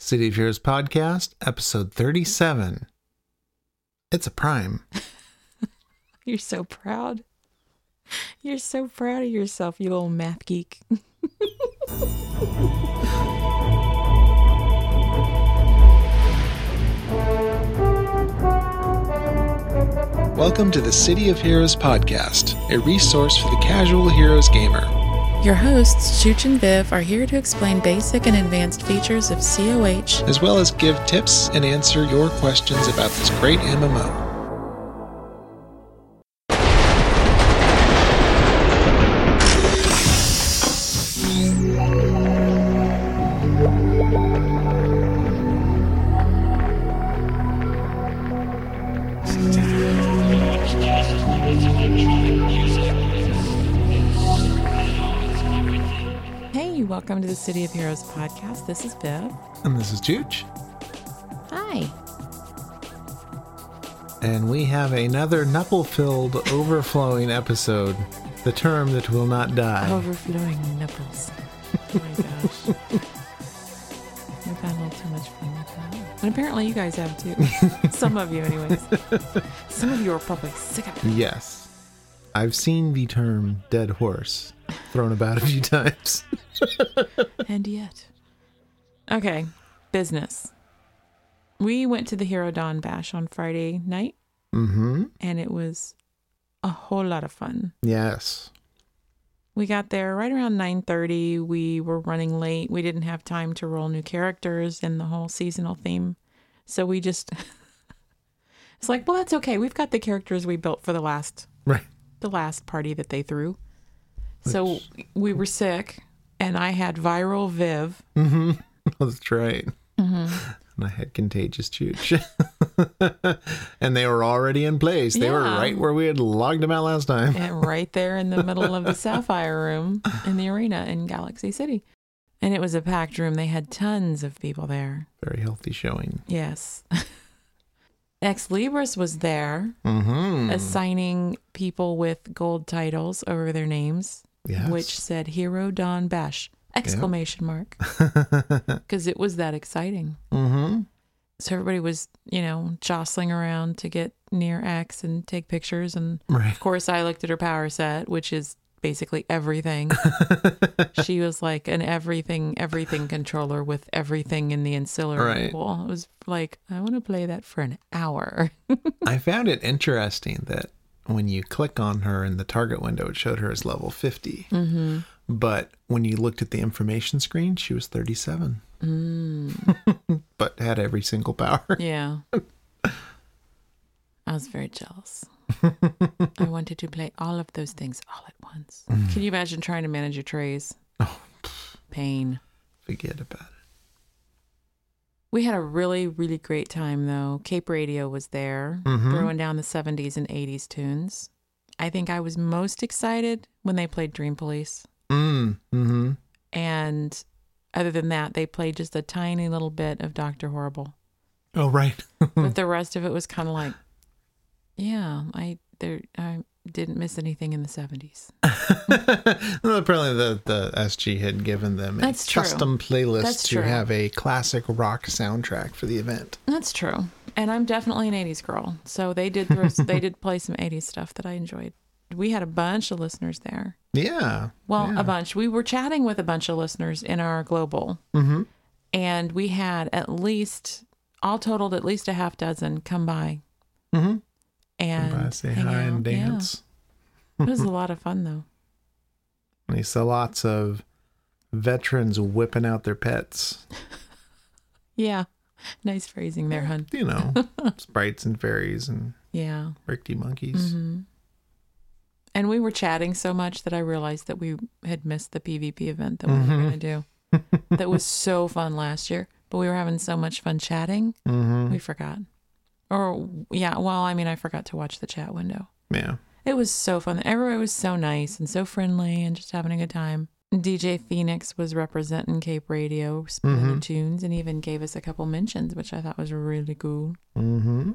City of Heroes Podcast, episode 37. It's a prime. You're so proud. You're so proud of yourself, you little math geek. Welcome to the City of Heroes Podcast, a resource for the casual Heroes gamer. Your hosts, Shooch and Viv, are here to explain basic and advanced features of COH, as well as give tips and answer your questions about this great MMO. Welcome to the City of Heroes Podcast. This is Viv. And this is Shooch. Hi. And we have another nipple-filled, overflowing episode. The term that will not die. Overflowing nipples. Oh my gosh. We've had a little too much fun with that. And apparently you guys have too. Some of you anyways. Some of you are probably sick of it. Yes. I've seen the term dead horse thrown about a few times. And yet. Okay, business. We went to the Hero Dawn Bash on Friday night. Mm-hmm. And it was a whole lot of fun. Yes. We got there right around 9:30. We were running late. We didn't have time to roll new characters and the whole seasonal theme. So we just... it's like, well, that's okay. We've got the characters we built for the last party that they threw. So we were sick. And I had viral Viv. Mm-hmm. That's right. Mm-hmm. And I had contagious Shooch. And they were already in place. They were right where we had logged them out last time. And right there in the middle of the Sapphire Room in the arena in Galaxy City. And it was a packed room. They had tons of people there. Very healthy showing. Yes. Ex Libris was there, mm-hmm, assigning people with gold titles over their names. Yes. Which said Hero Dawn Bash, ! Because it was that exciting. Mm-hmm. So everybody was, jostling around to get near X and take pictures. And Of course, I looked at her power set, which is basically everything. She was like an everything controller with everything in the ancillary pool. It was like, I want to play that for an hour. I found it interesting that when you click on her in the target window, it showed her as level 50. Mm-hmm. But when you looked at the information screen, she was 37. Mm. But had every single power. Yeah. I was very jealous. I wanted to play all of those things all at once. Mm. Can you imagine trying to manage your trays? Oh. Pain. Forget about it. We had a really, really great time, though. Cape Radio was there, mm-hmm, Throwing down the 70s and 80s tunes. I think I was most excited when they played Dream Police. Mm-hmm. And other than that, they played just a tiny little bit of Dr. Horrible. Oh, right. But the rest of it was kind of like, I didn't miss anything in the 70s. Well, apparently the SG had given them a custom playlist have a classic rock soundtrack for the event. That's true. And I'm definitely an 80s girl. So they did play some 80s stuff that I enjoyed. We had a bunch of listeners there. Yeah. Well, a bunch. We were chatting with a bunch of listeners in our global. Mm-hmm. And we had all totaled at least a half dozen come by. Mm-hmm. And say hi and dance. Yeah. It was a lot of fun, though. And you saw lots of veterans whipping out their pets. Yeah. Nice phrasing there, hun. Sprites and fairies and rickety monkeys. Mm-hmm. And we were chatting so much that I realized that we had missed the PvP event that we were going to do. That was so fun last year. But we were having so much fun chatting, we forgot. I forgot to watch the chat window. Yeah. It was so fun. Everybody was so nice and so friendly and just having a good time. DJ Phoenix was representing Cape Radio, spinning the tunes, and even gave us a couple mentions, which I thought was really cool. Mm-hmm.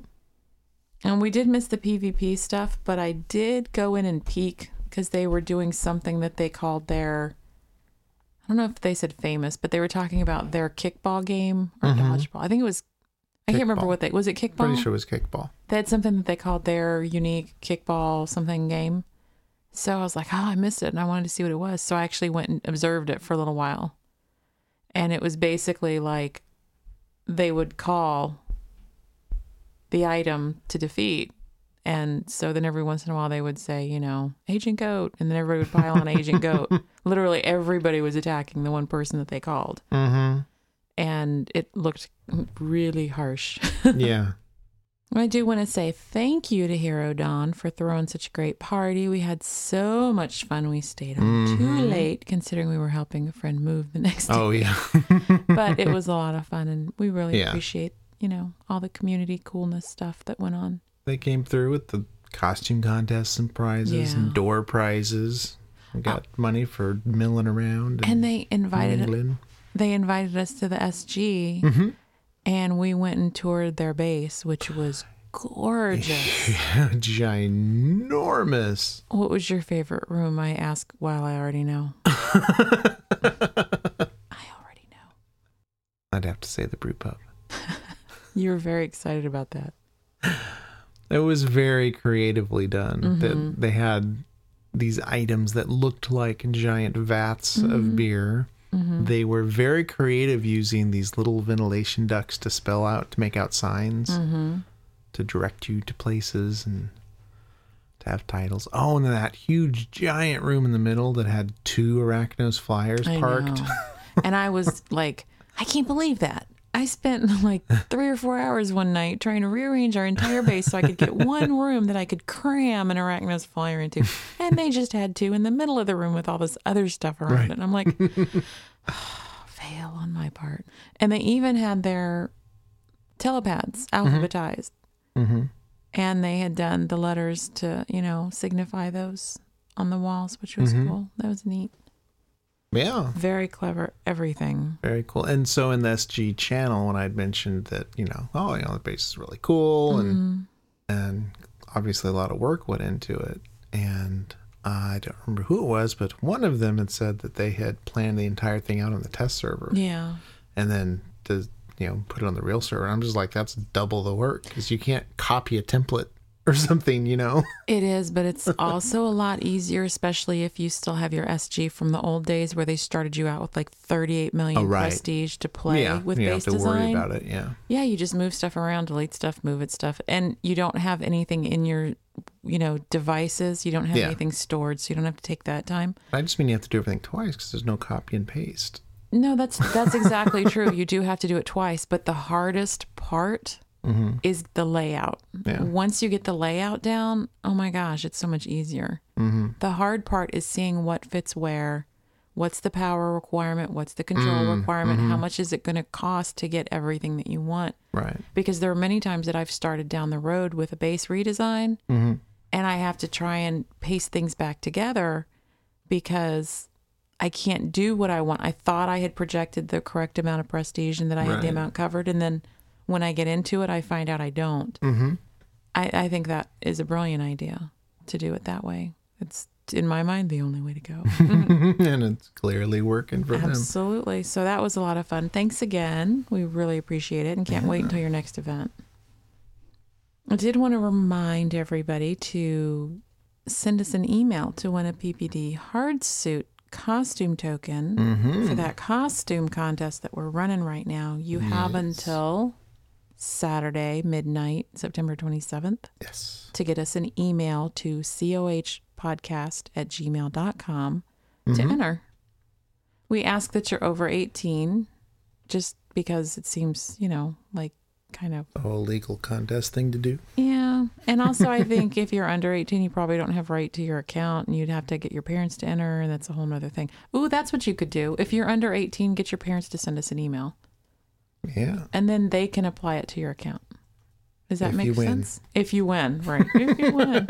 And we did miss the PvP stuff, but I did go in and peek because they were doing something that they called their... I don't know if they said famous, but they were talking about their kickball game or dodgeball. I think it was, I can't remember what they, was it kickball? Pretty sure it was kickball. They had something that they called their unique kickball something game. So I was like, oh, I missed it. And I wanted to see what it was. So I actually went and observed it for a little while. And it was basically like they would call the item to defeat. And so then every once in a while they would say, you know, Agent Goat. And then everybody would pile on Agent Goat. Literally everybody was attacking the one person that they called. Mm-hmm. And it looked really harsh. Yeah. I do want to say thank you to Hero Dawn for throwing such a great party. We had so much fun. We stayed up too late, considering we were helping a friend move the next day. Oh, yeah. But it was a lot of fun, and we really appreciate, you know, all the community coolness stuff that went on. They came through with the costume contests and prizes and door prizes. We got money for milling around. And they invited us to the SG. Mm-hmm. And we went and toured their base, which was gorgeous. Yeah, ginormous. What was your favorite room? I ask while I already know. I already know. I'd have to say the brew pub. You were very excited about that. It was very creatively done. Mm-hmm. They had these items that looked like giant vats of beer. Mm-hmm. They were very creative using these little ventilation ducts to spell out, to make out signs, to direct you to places and to have titles. Oh, and that huge giant room in the middle that had two Arachnos flyers parked. And I was like, I can't believe that. I spent like 3 or 4 hours one night trying to rearrange our entire base so I could get one room that I could cram an Arachnos flyer into. And they just had two in the middle of the room with all this other stuff around it. And I'm like, fail on my part. And they even had their telepads alphabetized. Mm-hmm. And they had done the letters to, you know, signify those on the walls, which was cool. That was neat. Yeah. Very clever, everything. Very cool. And so in the SG channel, when I'd mentioned that, you know, oh, you know, the base is really cool and obviously a lot of work went into it. And I don't remember who it was, but one of them had said that they had planned the entire thing out on the test server. Yeah. And then to, you know, put it on the real server. And I'm just like, that's double the work because you can't copy a template or something, you know. It is, but it's also a lot easier, especially if you still have your SG from the old days where they started you out with like 38 million prestige to play with base design. You don't have to worry about it, Yeah, you just move stuff around, delete stuff, move it stuff, and you don't have anything in your, you know, devices. You don't have anything stored, so you don't have to take that time. I just mean you have to do everything twice because there's no copy and paste. No, that's exactly true. You do have to do it twice, but the hardest part... is the layout. Yeah. Once you get the layout down, oh my gosh, it's so much easier. The hard part is seeing what fits where, what's the power requirement, what's the control requirement, how much is it going to cost to get everything that you want. Right. Because there are many times that I've started down the road with a base redesign and I have to try and paste things back together because I can't do what I want. I thought I had projected the correct amount of prestige and that I had the amount covered, and then when I get into it, I find out I don't. I think that is a brilliant idea to do it that way. It's, in my mind, the only way to go. And it's clearly working for them. Absolutely. So that was a lot of fun. Thanks again. We really appreciate it and can't wait until your next event. I did want to remind everybody to send us an email to win a PPD hard suit costume token for that costume contest that we're running right now. You have until... Saturday midnight, September 27th. Yes. To get us an email to cohpodcast@gmail.com to enter. We ask that you're over 18 just because it seems, you know, like kind of a whole legal contest thing to do. Yeah. And also I think if you're under 18, you probably don't have right to your account and you'd have to get your parents to enter. And that's a whole nother thing. Ooh, that's what you could do. If you're under 18, get your parents to send us an email. Yeah. And then they can apply it to your account. Does that make sense? If you win, right. If you win.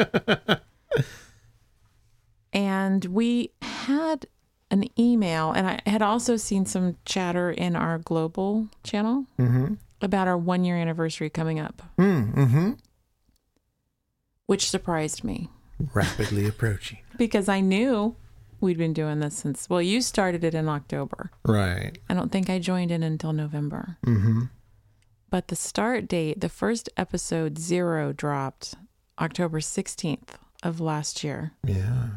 And we had an email, and I had also seen some chatter in our global channel about our 1 year anniversary coming up. Which surprised me. Rapidly approaching. Because I knew we'd been doing this since, well, you started it in October. Right. I don't think I joined in until November. Mm-hmm. But the start date, the first episode 0 dropped October 16th of last year. Yeah.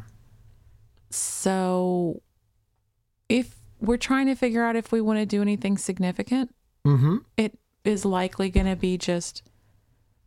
So if we're trying to figure out if we want to do anything significant, mm-hmm. it is likely going to be just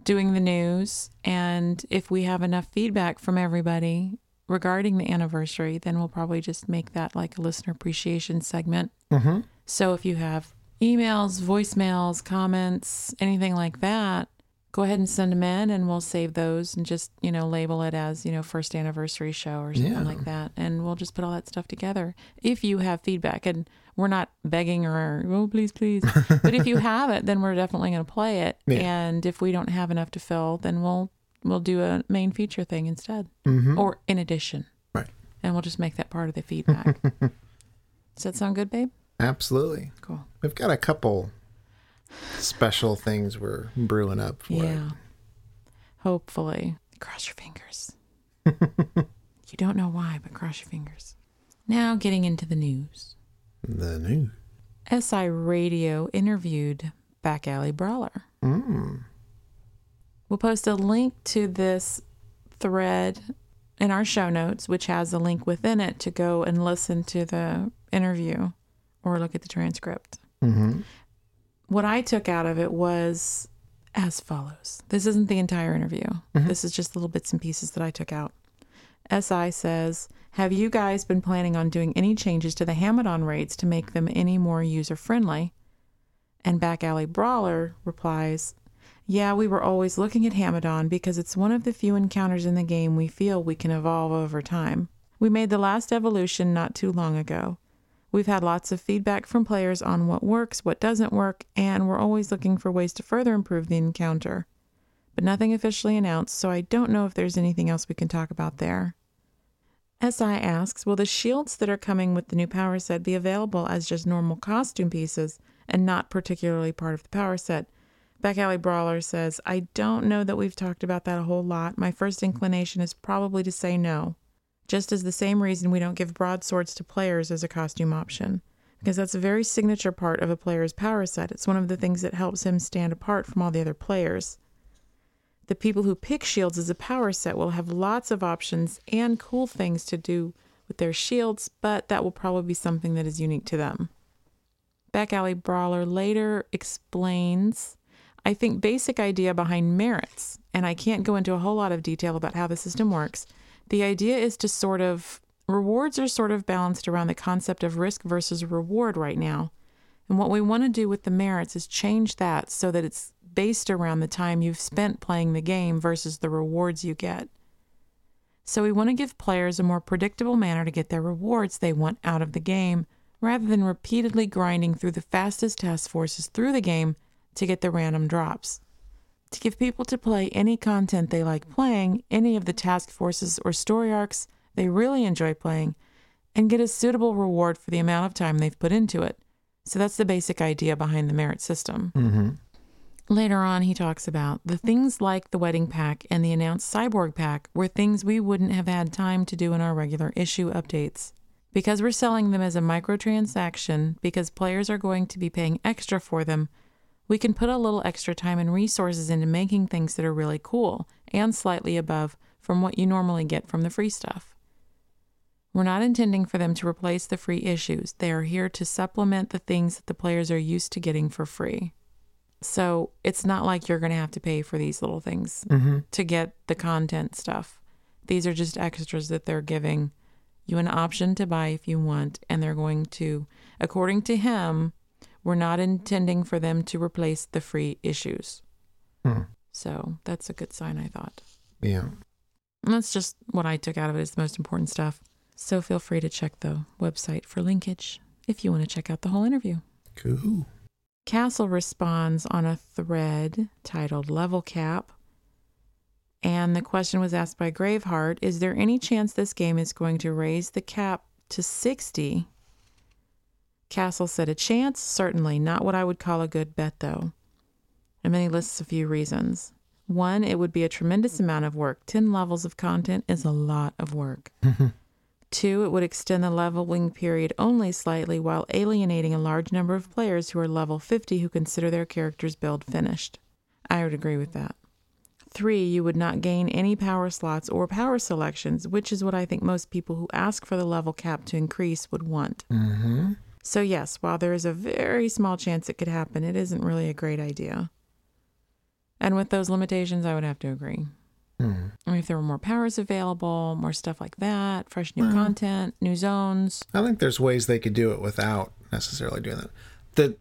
doing the news. And if we have enough feedback from everybody regarding the anniversary, then we'll probably just make that like a listener appreciation segment. Mm-hmm. So if you have emails, voicemails, comments, anything like that, go ahead and send them in and we'll save those and just, you know, label it as, you know, first anniversary show or something like that. And we'll just put all that stuff together. If you have feedback, and we're not begging or, oh, please, please. But if you have it, then we're definitely going to play it. Yeah. And if we don't have enough to fill, then we'll do a main feature thing instead, mm-hmm. or in addition. Right. And we'll just make that part of the feedback. Does that sound good, babe? Absolutely. Cool. We've got a couple special things we're brewing up for. Yeah. It. Hopefully. Cross your fingers. You don't know why, but cross your fingers. Now getting into the news. The news. SI Radio interviewed Back Alley Brawler. Mm. We'll post a link to this thread in our show notes, which has a link within it to go and listen to the interview or look at the transcript. Mm-hmm. What I took out of it was as follows. This isn't the entire interview. Mm-hmm. This is just little bits and pieces that I took out. SI says, have you guys been planning on doing any changes to the Hamadon raids to make them any more user-friendly? And Back Alley Brawler replies, yeah, we were always looking at Hamadon because it's one of the few encounters in the game we feel we can evolve over time. We made the last evolution not too long ago. We've had lots of feedback from players on what works, what doesn't work, and we're always looking for ways to further improve the encounter. But nothing officially announced, so I don't know if there's anything else we can talk about there. SI asks, will the shields that are coming with the new power set be available as just normal costume pieces and not particularly part of the power set? Back Alley Brawler says, I don't know that we've talked about that a whole lot. My first inclination is probably to say no. Just as the same reason we don't give broadswords to players as a costume option, because that's a very signature part of a player's power set. It's one of the things that helps him stand apart from all the other players. The people who pick shields as a power set will have lots of options and cool things to do with their shields, but that will probably be something that is unique to them. Back Alley Brawler later explains, I think basic idea behind merits, and I can't go into a whole lot of detail about how the system works. The idea is to sort of, rewards are sort of balanced around the concept of risk versus reward right now. And what we want to do with the merits is change that so that it's based around the time you've spent playing the game versus the rewards you get. So we want to give players a more predictable manner to get their rewards they want out of the game, rather than repeatedly grinding through the fastest task forces through the game to get the random drops. To give people to play any content they like playing, any of the task forces or story arcs they really enjoy playing, and get a suitable reward for the amount of time they've put into it. So that's the basic idea behind the merit system. Mm-hmm. Later on, he talks about the things like the wedding pack and the announced cyborg pack were things we wouldn't have had time to do in our regular issue updates. Because we're selling them as a microtransaction, because players are going to be paying extra for them, we can put a little extra time and resources into making things that are really cool and slightly above from what you normally get from the free stuff. We're not intending for them to replace the free issues. They are here to supplement the things that the players are used to getting for free. So it's not like you're going to have to pay for these little things mm-hmm. to get the content stuff. These are just extras that they're giving you an option to buy if you want, and they're going to, according to him, we're not intending for them to replace the free issues. Hmm. So that's a good sign, I thought. Yeah. And that's just what I took out of it is the most important stuff. So feel free to check the website for linkage if you want to check out the whole interview. Cool. Castle responds on a thread titled Level Cap. And the question was asked by Graveheart, is there any chance this game is going to raise the cap to 60? Castle said, a chance? Certainly. Not what I would call a good bet, though. And then he lists a few reasons. One, it would be a tremendous amount of work. 10 levels of content is a lot of work. 2, it would extend the leveling period only slightly while alienating a large number of players who are level 50 who consider their character's build finished. I would agree with that. 3, you would not gain any power slots or power selections, which is what I think most people who ask for the level cap to increase would want. Mm-hmm. So yes, while there is a very small chance it could happen, it isn't really a great idea. And with those limitations, I would have to agree. Mm. I mean, if there were more powers available, more stuff like that, fresh new content, new zones. I think there's ways they could do it without necessarily doing that.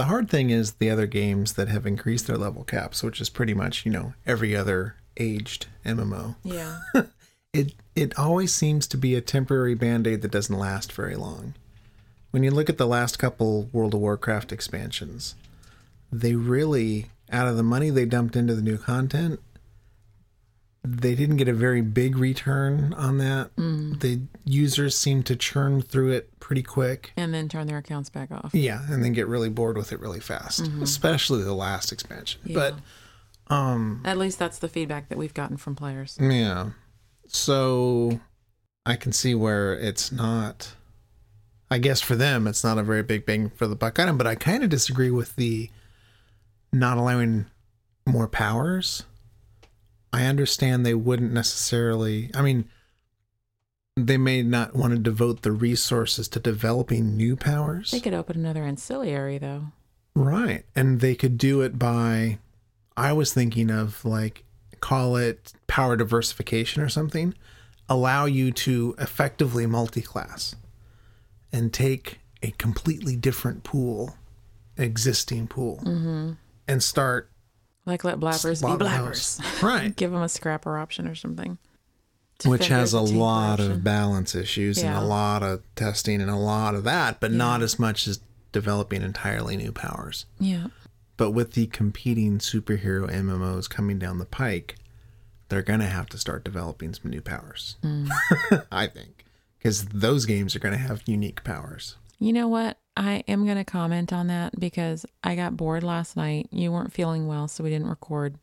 The hard thing is the other games that have increased their level caps, which is pretty much, you know, every other aged MMO. Yeah. It always seems to be a temporary Band-Aid that doesn't last very long. When you look at the last couple World of Warcraft expansions, they really, out of the money they dumped into the new content, they didn't get a very big return on that. Mm. The users seem to churn through it pretty quick. And then turn their accounts back off. Yeah, and then get really bored with it really fast, especially the last expansion. Yeah. But at least that's the feedback that we've gotten from players. Yeah. So I can see where it's not, I guess for them, it's not a very big bang for the buck item, but I kind of disagree with the not allowing more powers. I understand they wouldn't necessarily, I mean, they may not want to devote the resources to developing new powers. They could open another ancillary, though. Right. And they could do it by, I was thinking of, like, call it power diversification or something. Allow you to effectively multi-class and take a completely different pool, existing pool, and start... Like let blabbers be blabbers. Right. Give them a scrapper option or something. Which has a lot of balance issues and a lot of testing and a lot of that, but not as much as developing entirely new powers. Yeah. But with the competing superhero MMOs coming down the pike, they're going to have to start developing some new powers. Mm. I think. Because those games are going to have unique powers. You know what? I am going to comment on that because I got bored last night. You weren't feeling well, so we didn't record.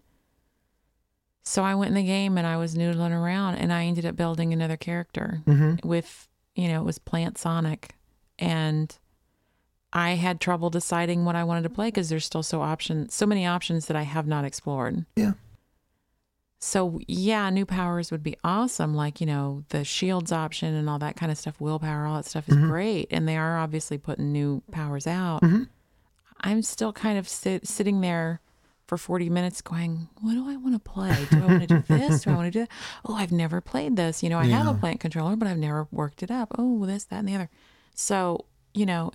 So I went in the game and I was noodling around and I ended up building another character with, you know, it was Plant Sonic. And I had trouble deciding what I wanted to play because there's still so many options that I have not explored. Yeah. So, yeah, new powers would be awesome. Like, you know, the shields option and all that kind of stuff, willpower, all that stuff is great. And they are obviously putting new powers out. Mm-hmm. I'm still kind of sitting there for 40 minutes going, what do I want to play? Do I want to do this? Do I want to do that? Oh, I've never played this. You know, I have a plant controller, but I've never worked it up. Oh, this, that, and the other. So, you know,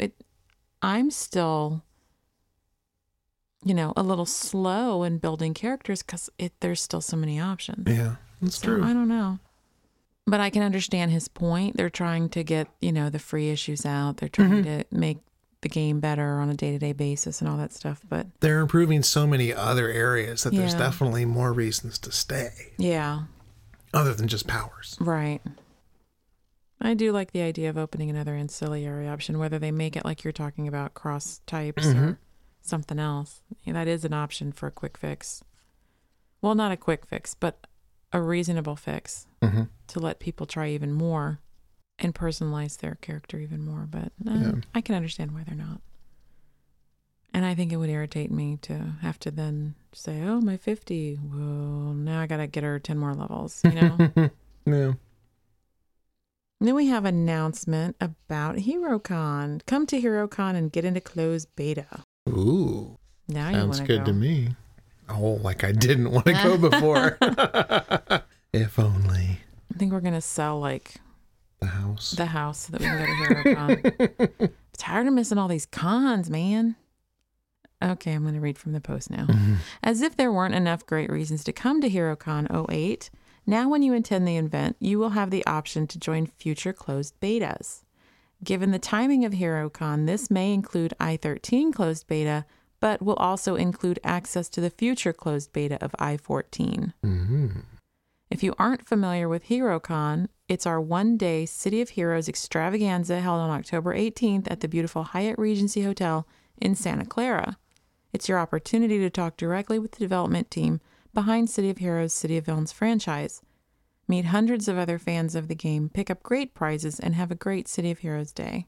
I'm still... you know, a little slow in building characters because there's still so many options. Yeah, that's true. I don't know. But I can understand his point. They're trying to get, you know, the free issues out. They're trying to make the game better on a day-to-day basis and all that stuff. But they're improving so many other areas that there's definitely more reasons to stay. Yeah. Other than just powers. Right. I do like the idea of opening another ancillary option, whether they make it like you're talking about cross types or... something else. And that is an option for a quick fix. Well, not a quick fix, but a reasonable fix to let people try even more and personalize their character even more. But I can understand why they're not. And I think it would irritate me to have to then say, oh, my 50. Well, now I got to get her 10 more levels, you know? Yeah. And then we have an announcement about HeroCon. Come to HeroCon and get into closed beta. Ooh, now sounds good to me. Oh, like I didn't want to go before. If only. I think we're going to sell like the house so that we can go to HeroCon. I'm tired of missing all these cons, man. Okay, I'm going to read from the post now. As if there weren't enough great reasons to come to HeroCon 08, now when you attend the event, you will have the option to join future closed betas. Given the timing of HeroCon, this may include I-13 closed beta, but will also include access to the future closed beta of I-14. Mm-hmm. If you aren't familiar with HeroCon, it's our one-day City of Heroes extravaganza held on October 18th at the beautiful Hyatt Regency Hotel in Santa Clara. It's your opportunity to talk directly with the development team behind City of Heroes' City of Villains franchise. meet hundreds of other fans of the game, pick up great prizes, and have a great City of Heroes day.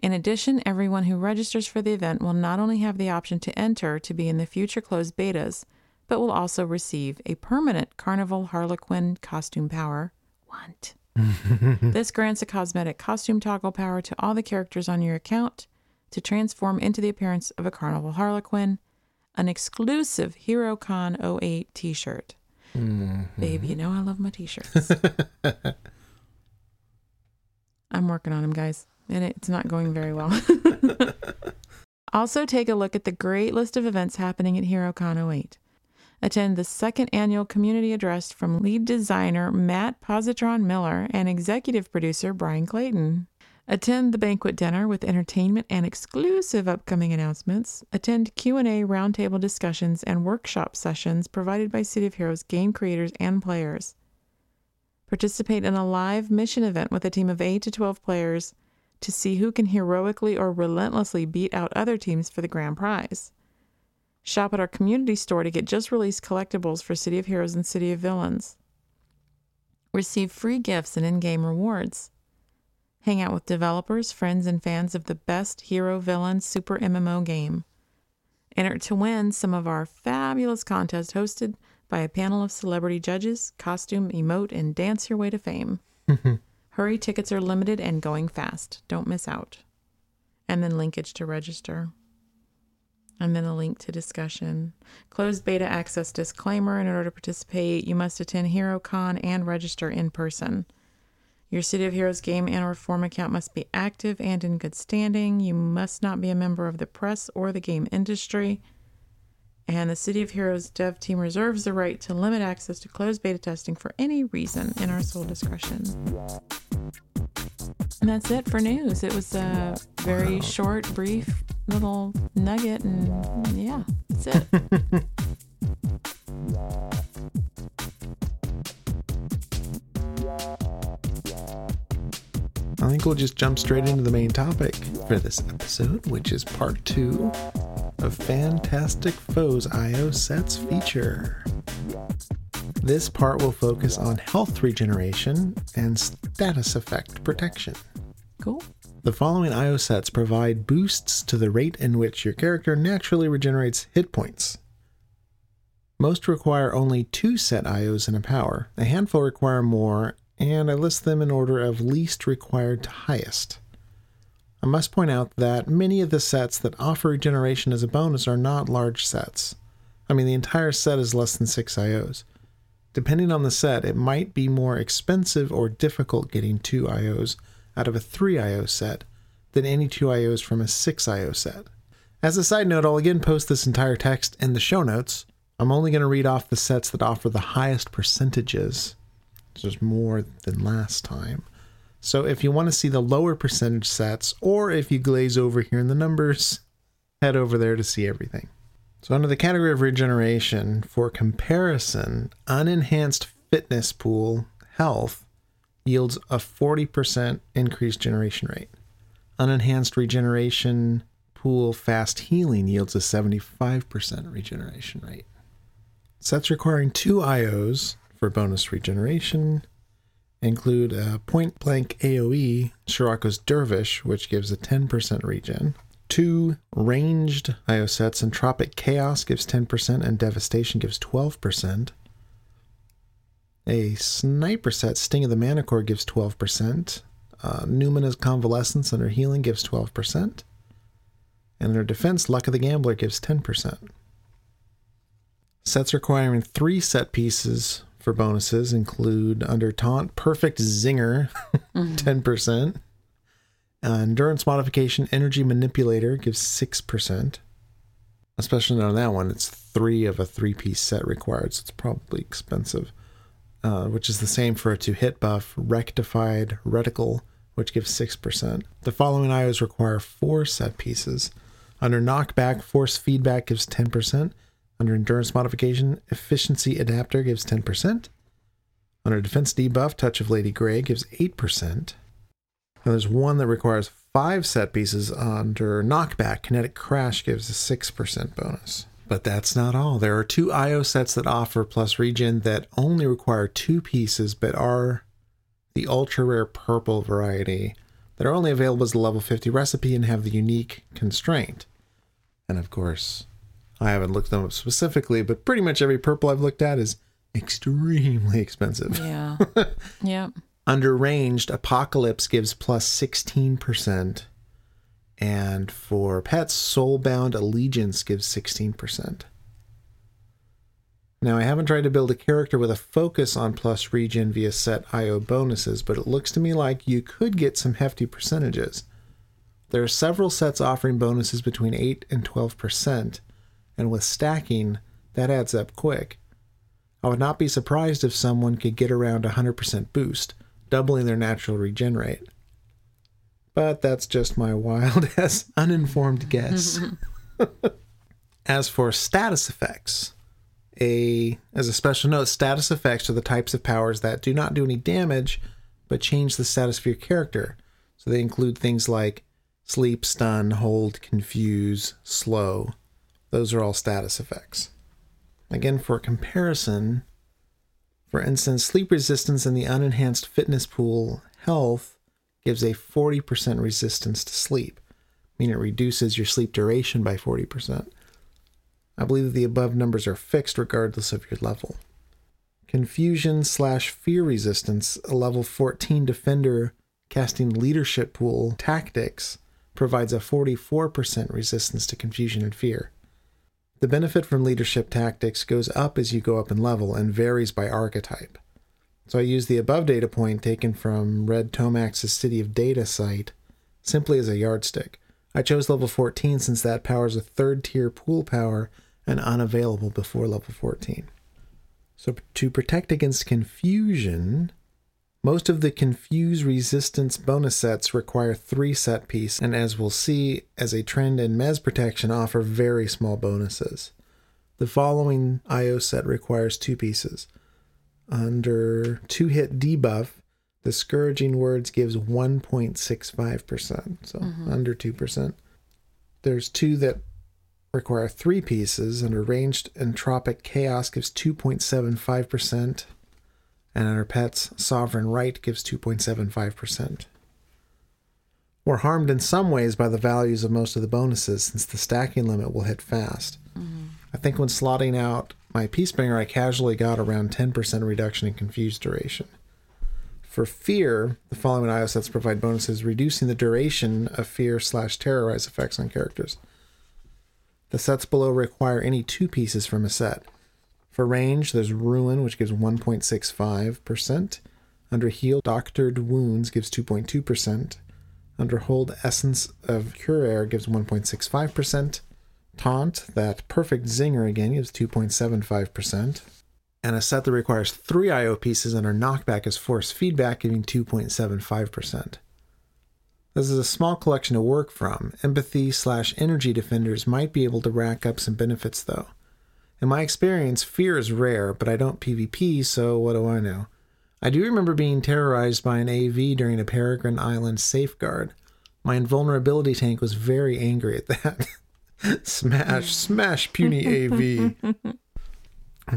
In addition, everyone who registers for the event will not only have the option to enter to be in the future closed betas, but will also receive a permanent Carnival Harlequin costume power. Want. This grants a cosmetic costume toggle power to all the characters on your account to transform into the appearance of a Carnival Harlequin, an exclusive HeroCon 08 t-shirt. Mm-hmm. Babe, you know I love my t-shirts. I'm working on them, guys, and it's not going very well. Also, take a look at the great list of events happening at HeroCon 08. Attend the second annual community address from lead designer Matt Positron Miller and executive producer Brian Clayton. Attend the banquet dinner with entertainment and exclusive upcoming announcements. Attend Q&A roundtable discussions and workshop sessions provided by City of Heroes game creators and players. Participate in a live mission event with a team of 8 to 12 players to see who can heroically or relentlessly beat out other teams for the grand prize. Shop at our community store to get just-released collectibles for City of Heroes and City of Villains. Receive free gifts and in-game rewards. Hang out with developers, friends, and fans of the best hero-villain super MMO game. Enter to win some of our fabulous contests hosted by a panel of celebrity judges, costume, emote, and dance your way to fame. Hurry, tickets are limited and going fast. Don't miss out. And then linkage to register. And then a link to discussion. Closed beta access disclaimer. In order to participate, you must attend HeroCon and register in person. Your City of Heroes game and or forum account must be active and in good standing. You must not be a member of the press or the game industry. And the City of Heroes dev team reserves the right to limit access to closed beta testing for any reason in our sole discretion. And that's it for news. It was a very short, brief little nugget, and yeah, that's it. I think we'll just jump straight into the main topic for this episode, which is part 2 of Fantastic Foes IO Sets feature. This part will focus on health regeneration and status effect protection. Cool. The following IO sets provide boosts to the rate in which your character naturally regenerates hit points. Most require only 2 set IOs in a power, a handful require more, and I list them in order of least required to highest. I must point out that many of the sets that offer regeneration as a bonus are not large sets. I mean, the entire set is less than 6 IOs. Depending on the set, it might be more expensive or difficult getting 2 IOs out of a 3 IO set than any 2 IOs from a 6 IO set. As a side note, I'll again post this entire text in the show notes. I'm only going to read off the sets that offer the highest percentages. There's more than last time. So if you want to see the lower percentage sets, or if you glaze over here in the numbers, head over there to see everything. So under the category of regeneration, for comparison, unenhanced fitness pool health yields a 40% increased generation rate. Unenhanced regeneration pool fast healing yields a 75% regeneration rate. Sets requiring 2 IOs for bonus regeneration include a point blank AoE, Shirako's Dervish, which gives a 10% regen. 2 ranged IO sets, Entropic Chaos gives 10% and Devastation gives 12%. A sniper set, Sting of the Manicore, gives 12%. Numina's Convalescence under healing gives 12%. And under defense, Luck of the Gambler gives 10%. Sets requiring 3 set pieces for bonuses include under taunt, Perfect Zinger, 10%. Endurance modification, Energy Manipulator, gives 6%. Especially on that one, it's 3 of a 3-piece set required, so it's probably expensive. Which is the same for a 2-hit buff, Rectified Reticle, which gives 6%. The following IOs require 4 set pieces. Under knockback, Force Feedback gives 10%. Under endurance modification, Efficiency Adapter gives 10%. Under defense debuff, Touch of Lady Grey gives 8%. Now there's one that requires 5 set pieces under knockback. Kinetic Crash gives a 6% bonus. But that's not all. There are two IO sets that offer plus regen that only require two pieces, but are the ultra rare purple variety that are only available as a level 50 recipe and have the unique constraint. And of course, I haven't looked them up specifically, but pretty much every purple I've looked at is extremely expensive. Yeah. Yep. Under ranged, Apocalypse gives plus 16%. And for pets, Soulbound Allegiance gives 16%. Now, I haven't tried to build a character with a focus on plus regen via set IO bonuses, but it looks to me like you could get some hefty percentages. There are several sets offering bonuses between 8 and 12%, and with stacking, that adds up quick. I would not be surprised if someone could get around 100% boost, doubling their natural regen rate. But that's just my wild-ass, uninformed guess. As for status effects, as a special note, status effects are the types of powers that do not do any damage, but change the status of your character. So they include things like sleep, stun, hold, confuse, slow. Those are all status effects. Again, for comparison, for instance, sleep resistance in the unenhanced fitness pool health gives a 40% resistance to sleep, meaning it reduces your sleep duration by 40%. I believe that the above numbers are fixed regardless of your level. Confusion/fear resistance, a level 14 defender casting leadership pool tactics, provides a 44% resistance to confusion and fear. The benefit from leadership tactics goes up as you go up in level and varies by archetype. So I use the above data point taken from Red Tomax's City of Data site simply as a yardstick. I chose level 14 since that power is a third-tier pool power and unavailable before level 14. So to protect against confusion, most of the Confuse Resistance bonus sets require 3 set piece, and as we'll see, as a trend in Mez protection, offer very small bonuses. The following IO set requires 2 pieces. Under 2-hit debuff, Discouraging Words gives 1.65%, so under 2%. There's 2 that require 3 pieces. Under ranged, Entropic Chaos gives 2.75%, and under pets, Sovereign Right gives 2.75%. We're harmed in some ways by the values of most of the bonuses, since the stacking limit will hit fast. I think when slotting out my Peacebringer, I casually got around 10% reduction in confused duration. For fear, the following IO sets provide bonuses reducing the duration of fear/terrorize effects on characters. The sets below require any 2 pieces from a set. For range, there's Ruin, which gives 1.65%. Under Heal, Doctored Wounds gives 2.2%. Under Hold, Essence of Cure Air gives 1.65%. Taunt, that Perfect Zinger again, gives 2.75%. And a set that requires 3 IO pieces under knockback is Force Feedback, giving 2.75%. This is a small collection to work from. Empathy/energy defenders might be able to rack up some benefits, though. In my experience, fear is rare, but I don't PvP, so what do I know? I do remember being terrorized by an AV during a Peregrine Island safeguard. My invulnerability tank was very angry at that. Smash puny AV.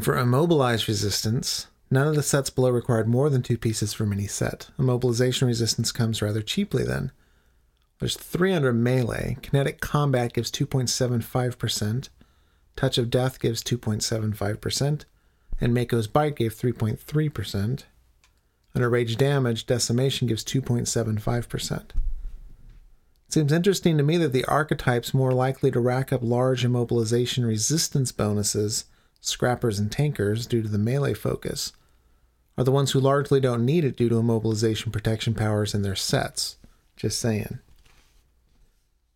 For immobilized resistance, none of the sets below required more than 2 pieces from any set. Immobilization resistance comes rather cheaply then. There's 3 under melee. Kinetic Combat gives 2.75%. Touch of Death gives 2.75%, and Mako's Bite gave 3.3%. Under Rage Damage, Decimation gives 2.75%. It seems interesting to me that the archetypes more likely to rack up large immobilization resistance bonuses, scrappers and tankers, due to the melee focus, are the ones who largely don't need it due to immobilization protection powers in their sets. Just saying.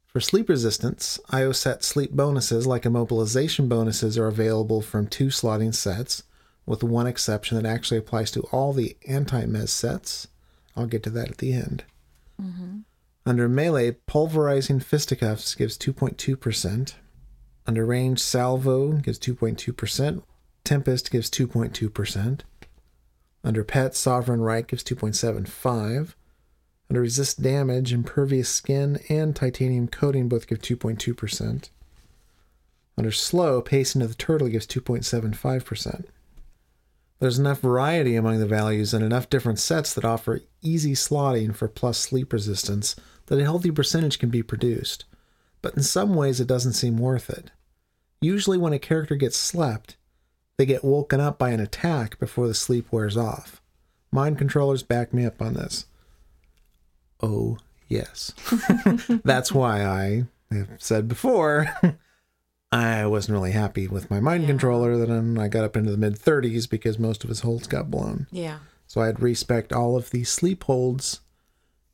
For sleep resistance, IO set sleep bonuses like immobilization bonuses are available from 2 slotting sets, with one exception that actually applies to all the anti-mez sets. I'll get to that at the end. Under melee, Pulverizing Fisticuffs gives 2.2%. Under range, Salvo gives 2.2%. Tempest gives 2.2%. Under pet, Sovereign Right gives 2.75%. Under Resist Damage, Impervious Skin and Titanium Coating both give 2.2%. Under slow, pacing of the turtle gives 2.75%. There's enough variety among the values and enough different sets that offer easy slotting for plus sleep resistance that a healthy percentage can be produced, but in some ways it doesn't seem worth it. Usually when a character gets slept, they get woken up by an attack before the sleep wears off. Mind controllers back me up on this. Oh, yes. That's why I have said before, I wasn't really happy with my mind controller that I got up into the mid-30s because most of his holds got blown. Yeah. So I had respect all of the sleep holds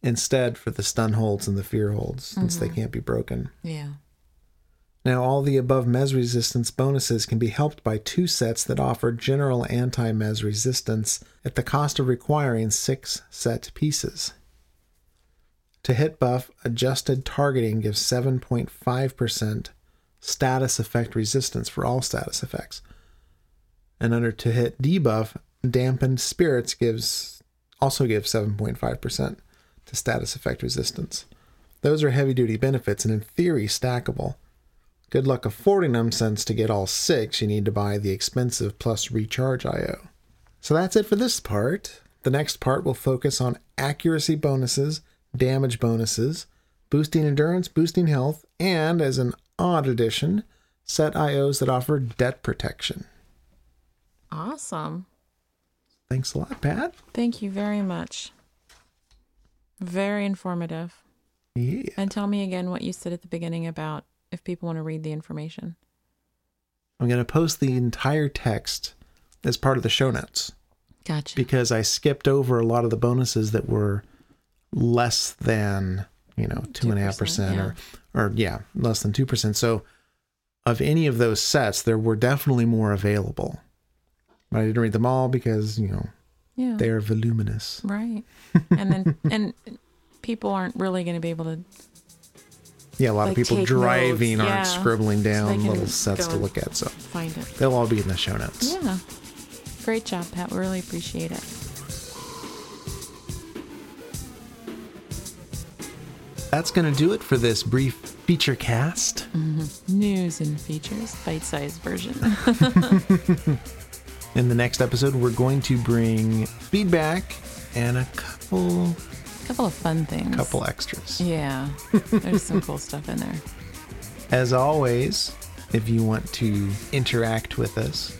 instead for the stun holds and the fear holds since they can't be broken. Yeah. Now, all the above mez resistance bonuses can be helped by two sets that offer general anti-mez resistance at the cost of requiring 6 set pieces. To hit buff, adjusted targeting gives 7.5% status effect resistance for all status effects. And under to hit debuff, dampened spirits also gives 7.5% to status effect resistance. Those are heavy-duty benefits and in theory stackable. Good luck affording them since to get all 6, you need to buy the expensive plus recharge IO. So that's it for this part. The next part will focus on accuracy bonuses, damage bonuses, boosting endurance, boosting health, and, as an odd addition, set IOs that offer debt protection. Awesome. Thanks a lot, Pat. Thank you very much. Very informative. Yeah. And tell me again what you said at the beginning about if people want to read the information. I'm going to post the entire text as part of the show notes. Gotcha. Because I skipped over a lot of the bonuses that were less than, 2.5% less than 2%. So of any of those sets, there were definitely more available. But I didn't read them all because, they are voluminous. Right. And then, people aren't really going to be able to... Yeah, a lot of people driving notes. Aren't scribbling down little sets to look at, so find it. They'll all be in the show notes. Yeah. Great job, Pat. We really appreciate it. That's going to do it for this brief feature cast. Mm-hmm. News and features, bite-sized version. In the next episode, we're going to bring feedback and a couple of fun things. A couple extras. Yeah. There's some cool stuff in there. As always, if you want to interact with us,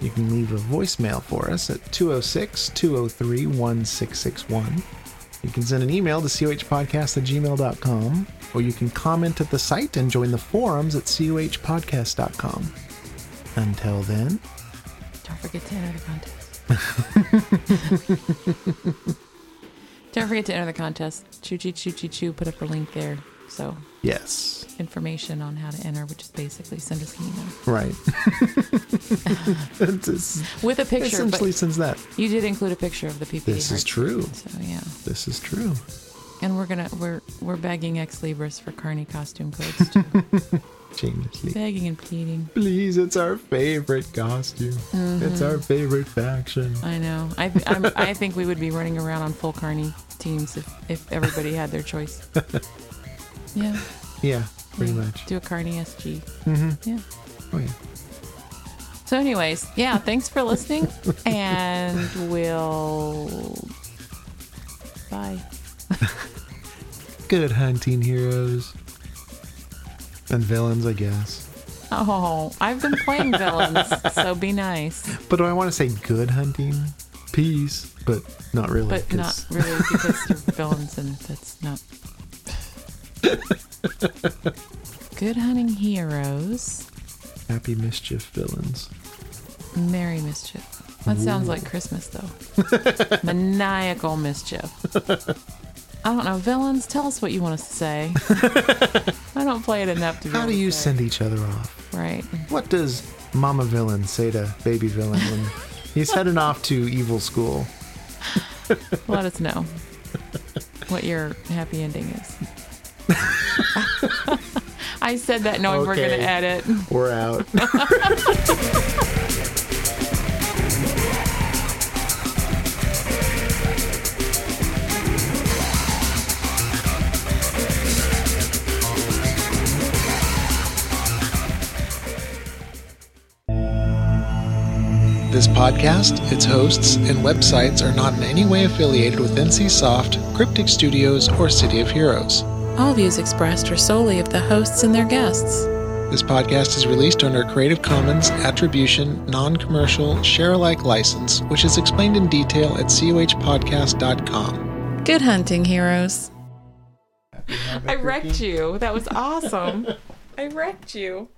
you can leave a voicemail for us at 206-203-1661. You can send an email to cohpodcast@gmail.com, or you can comment at the site and join the forums at cohpodcast.com. Until then... Don't forget to enter the contest. Don't forget to enter the contest. Choo-choo-choo-choo-choo. Put up a link there. So, yes. Information on how to enter, which is basically send us an email. Right. With a picture. Essentially sends that. You did include a picture of the PPD. This is true. So, yeah. This is true. And we're begging Ex Libris for Carney costume codes, too. Shamelessly. Begging and pleading. Please, it's our favorite costume. Mm-hmm. It's our favorite faction. I know. I think we would be running around on full Carney teams if everybody had their choice. Yeah. Yeah, pretty much. Do a Carney SG. Mm-hmm. Yeah. Oh, yeah. So anyways, thanks for listening. And we'll... Bye. Good hunting, heroes. And villains, I guess. Oh, I've been playing villains, so be nice. But do I want to say good hunting? Peace, but not really. But not really, because you're villains, and that's not... Good hunting, heroes. Happy mischief, villains. Merry mischief. That sounds like Christmas, though. Maniacal mischief. I don't know, villains, tell us what you want us to say. I don't play it enough to be. How do you send each other off? Right. What does Mama Villain say to Baby Villain when he's heading off to evil school? Let us know what your happy ending is. I said that knowing we're going to edit. We're out. This podcast, its hosts, and websites are not in any way affiliated with NCSoft, Cryptic Studios, or City of Heroes. All views expressed are solely of the hosts and their guests. This podcast is released under a Creative Commons Attribution, Non-Commercial, Share-alike license, which is explained in detail at cohpodcast.com. Good hunting, heroes. I wrecked you. That was awesome. I wrecked you.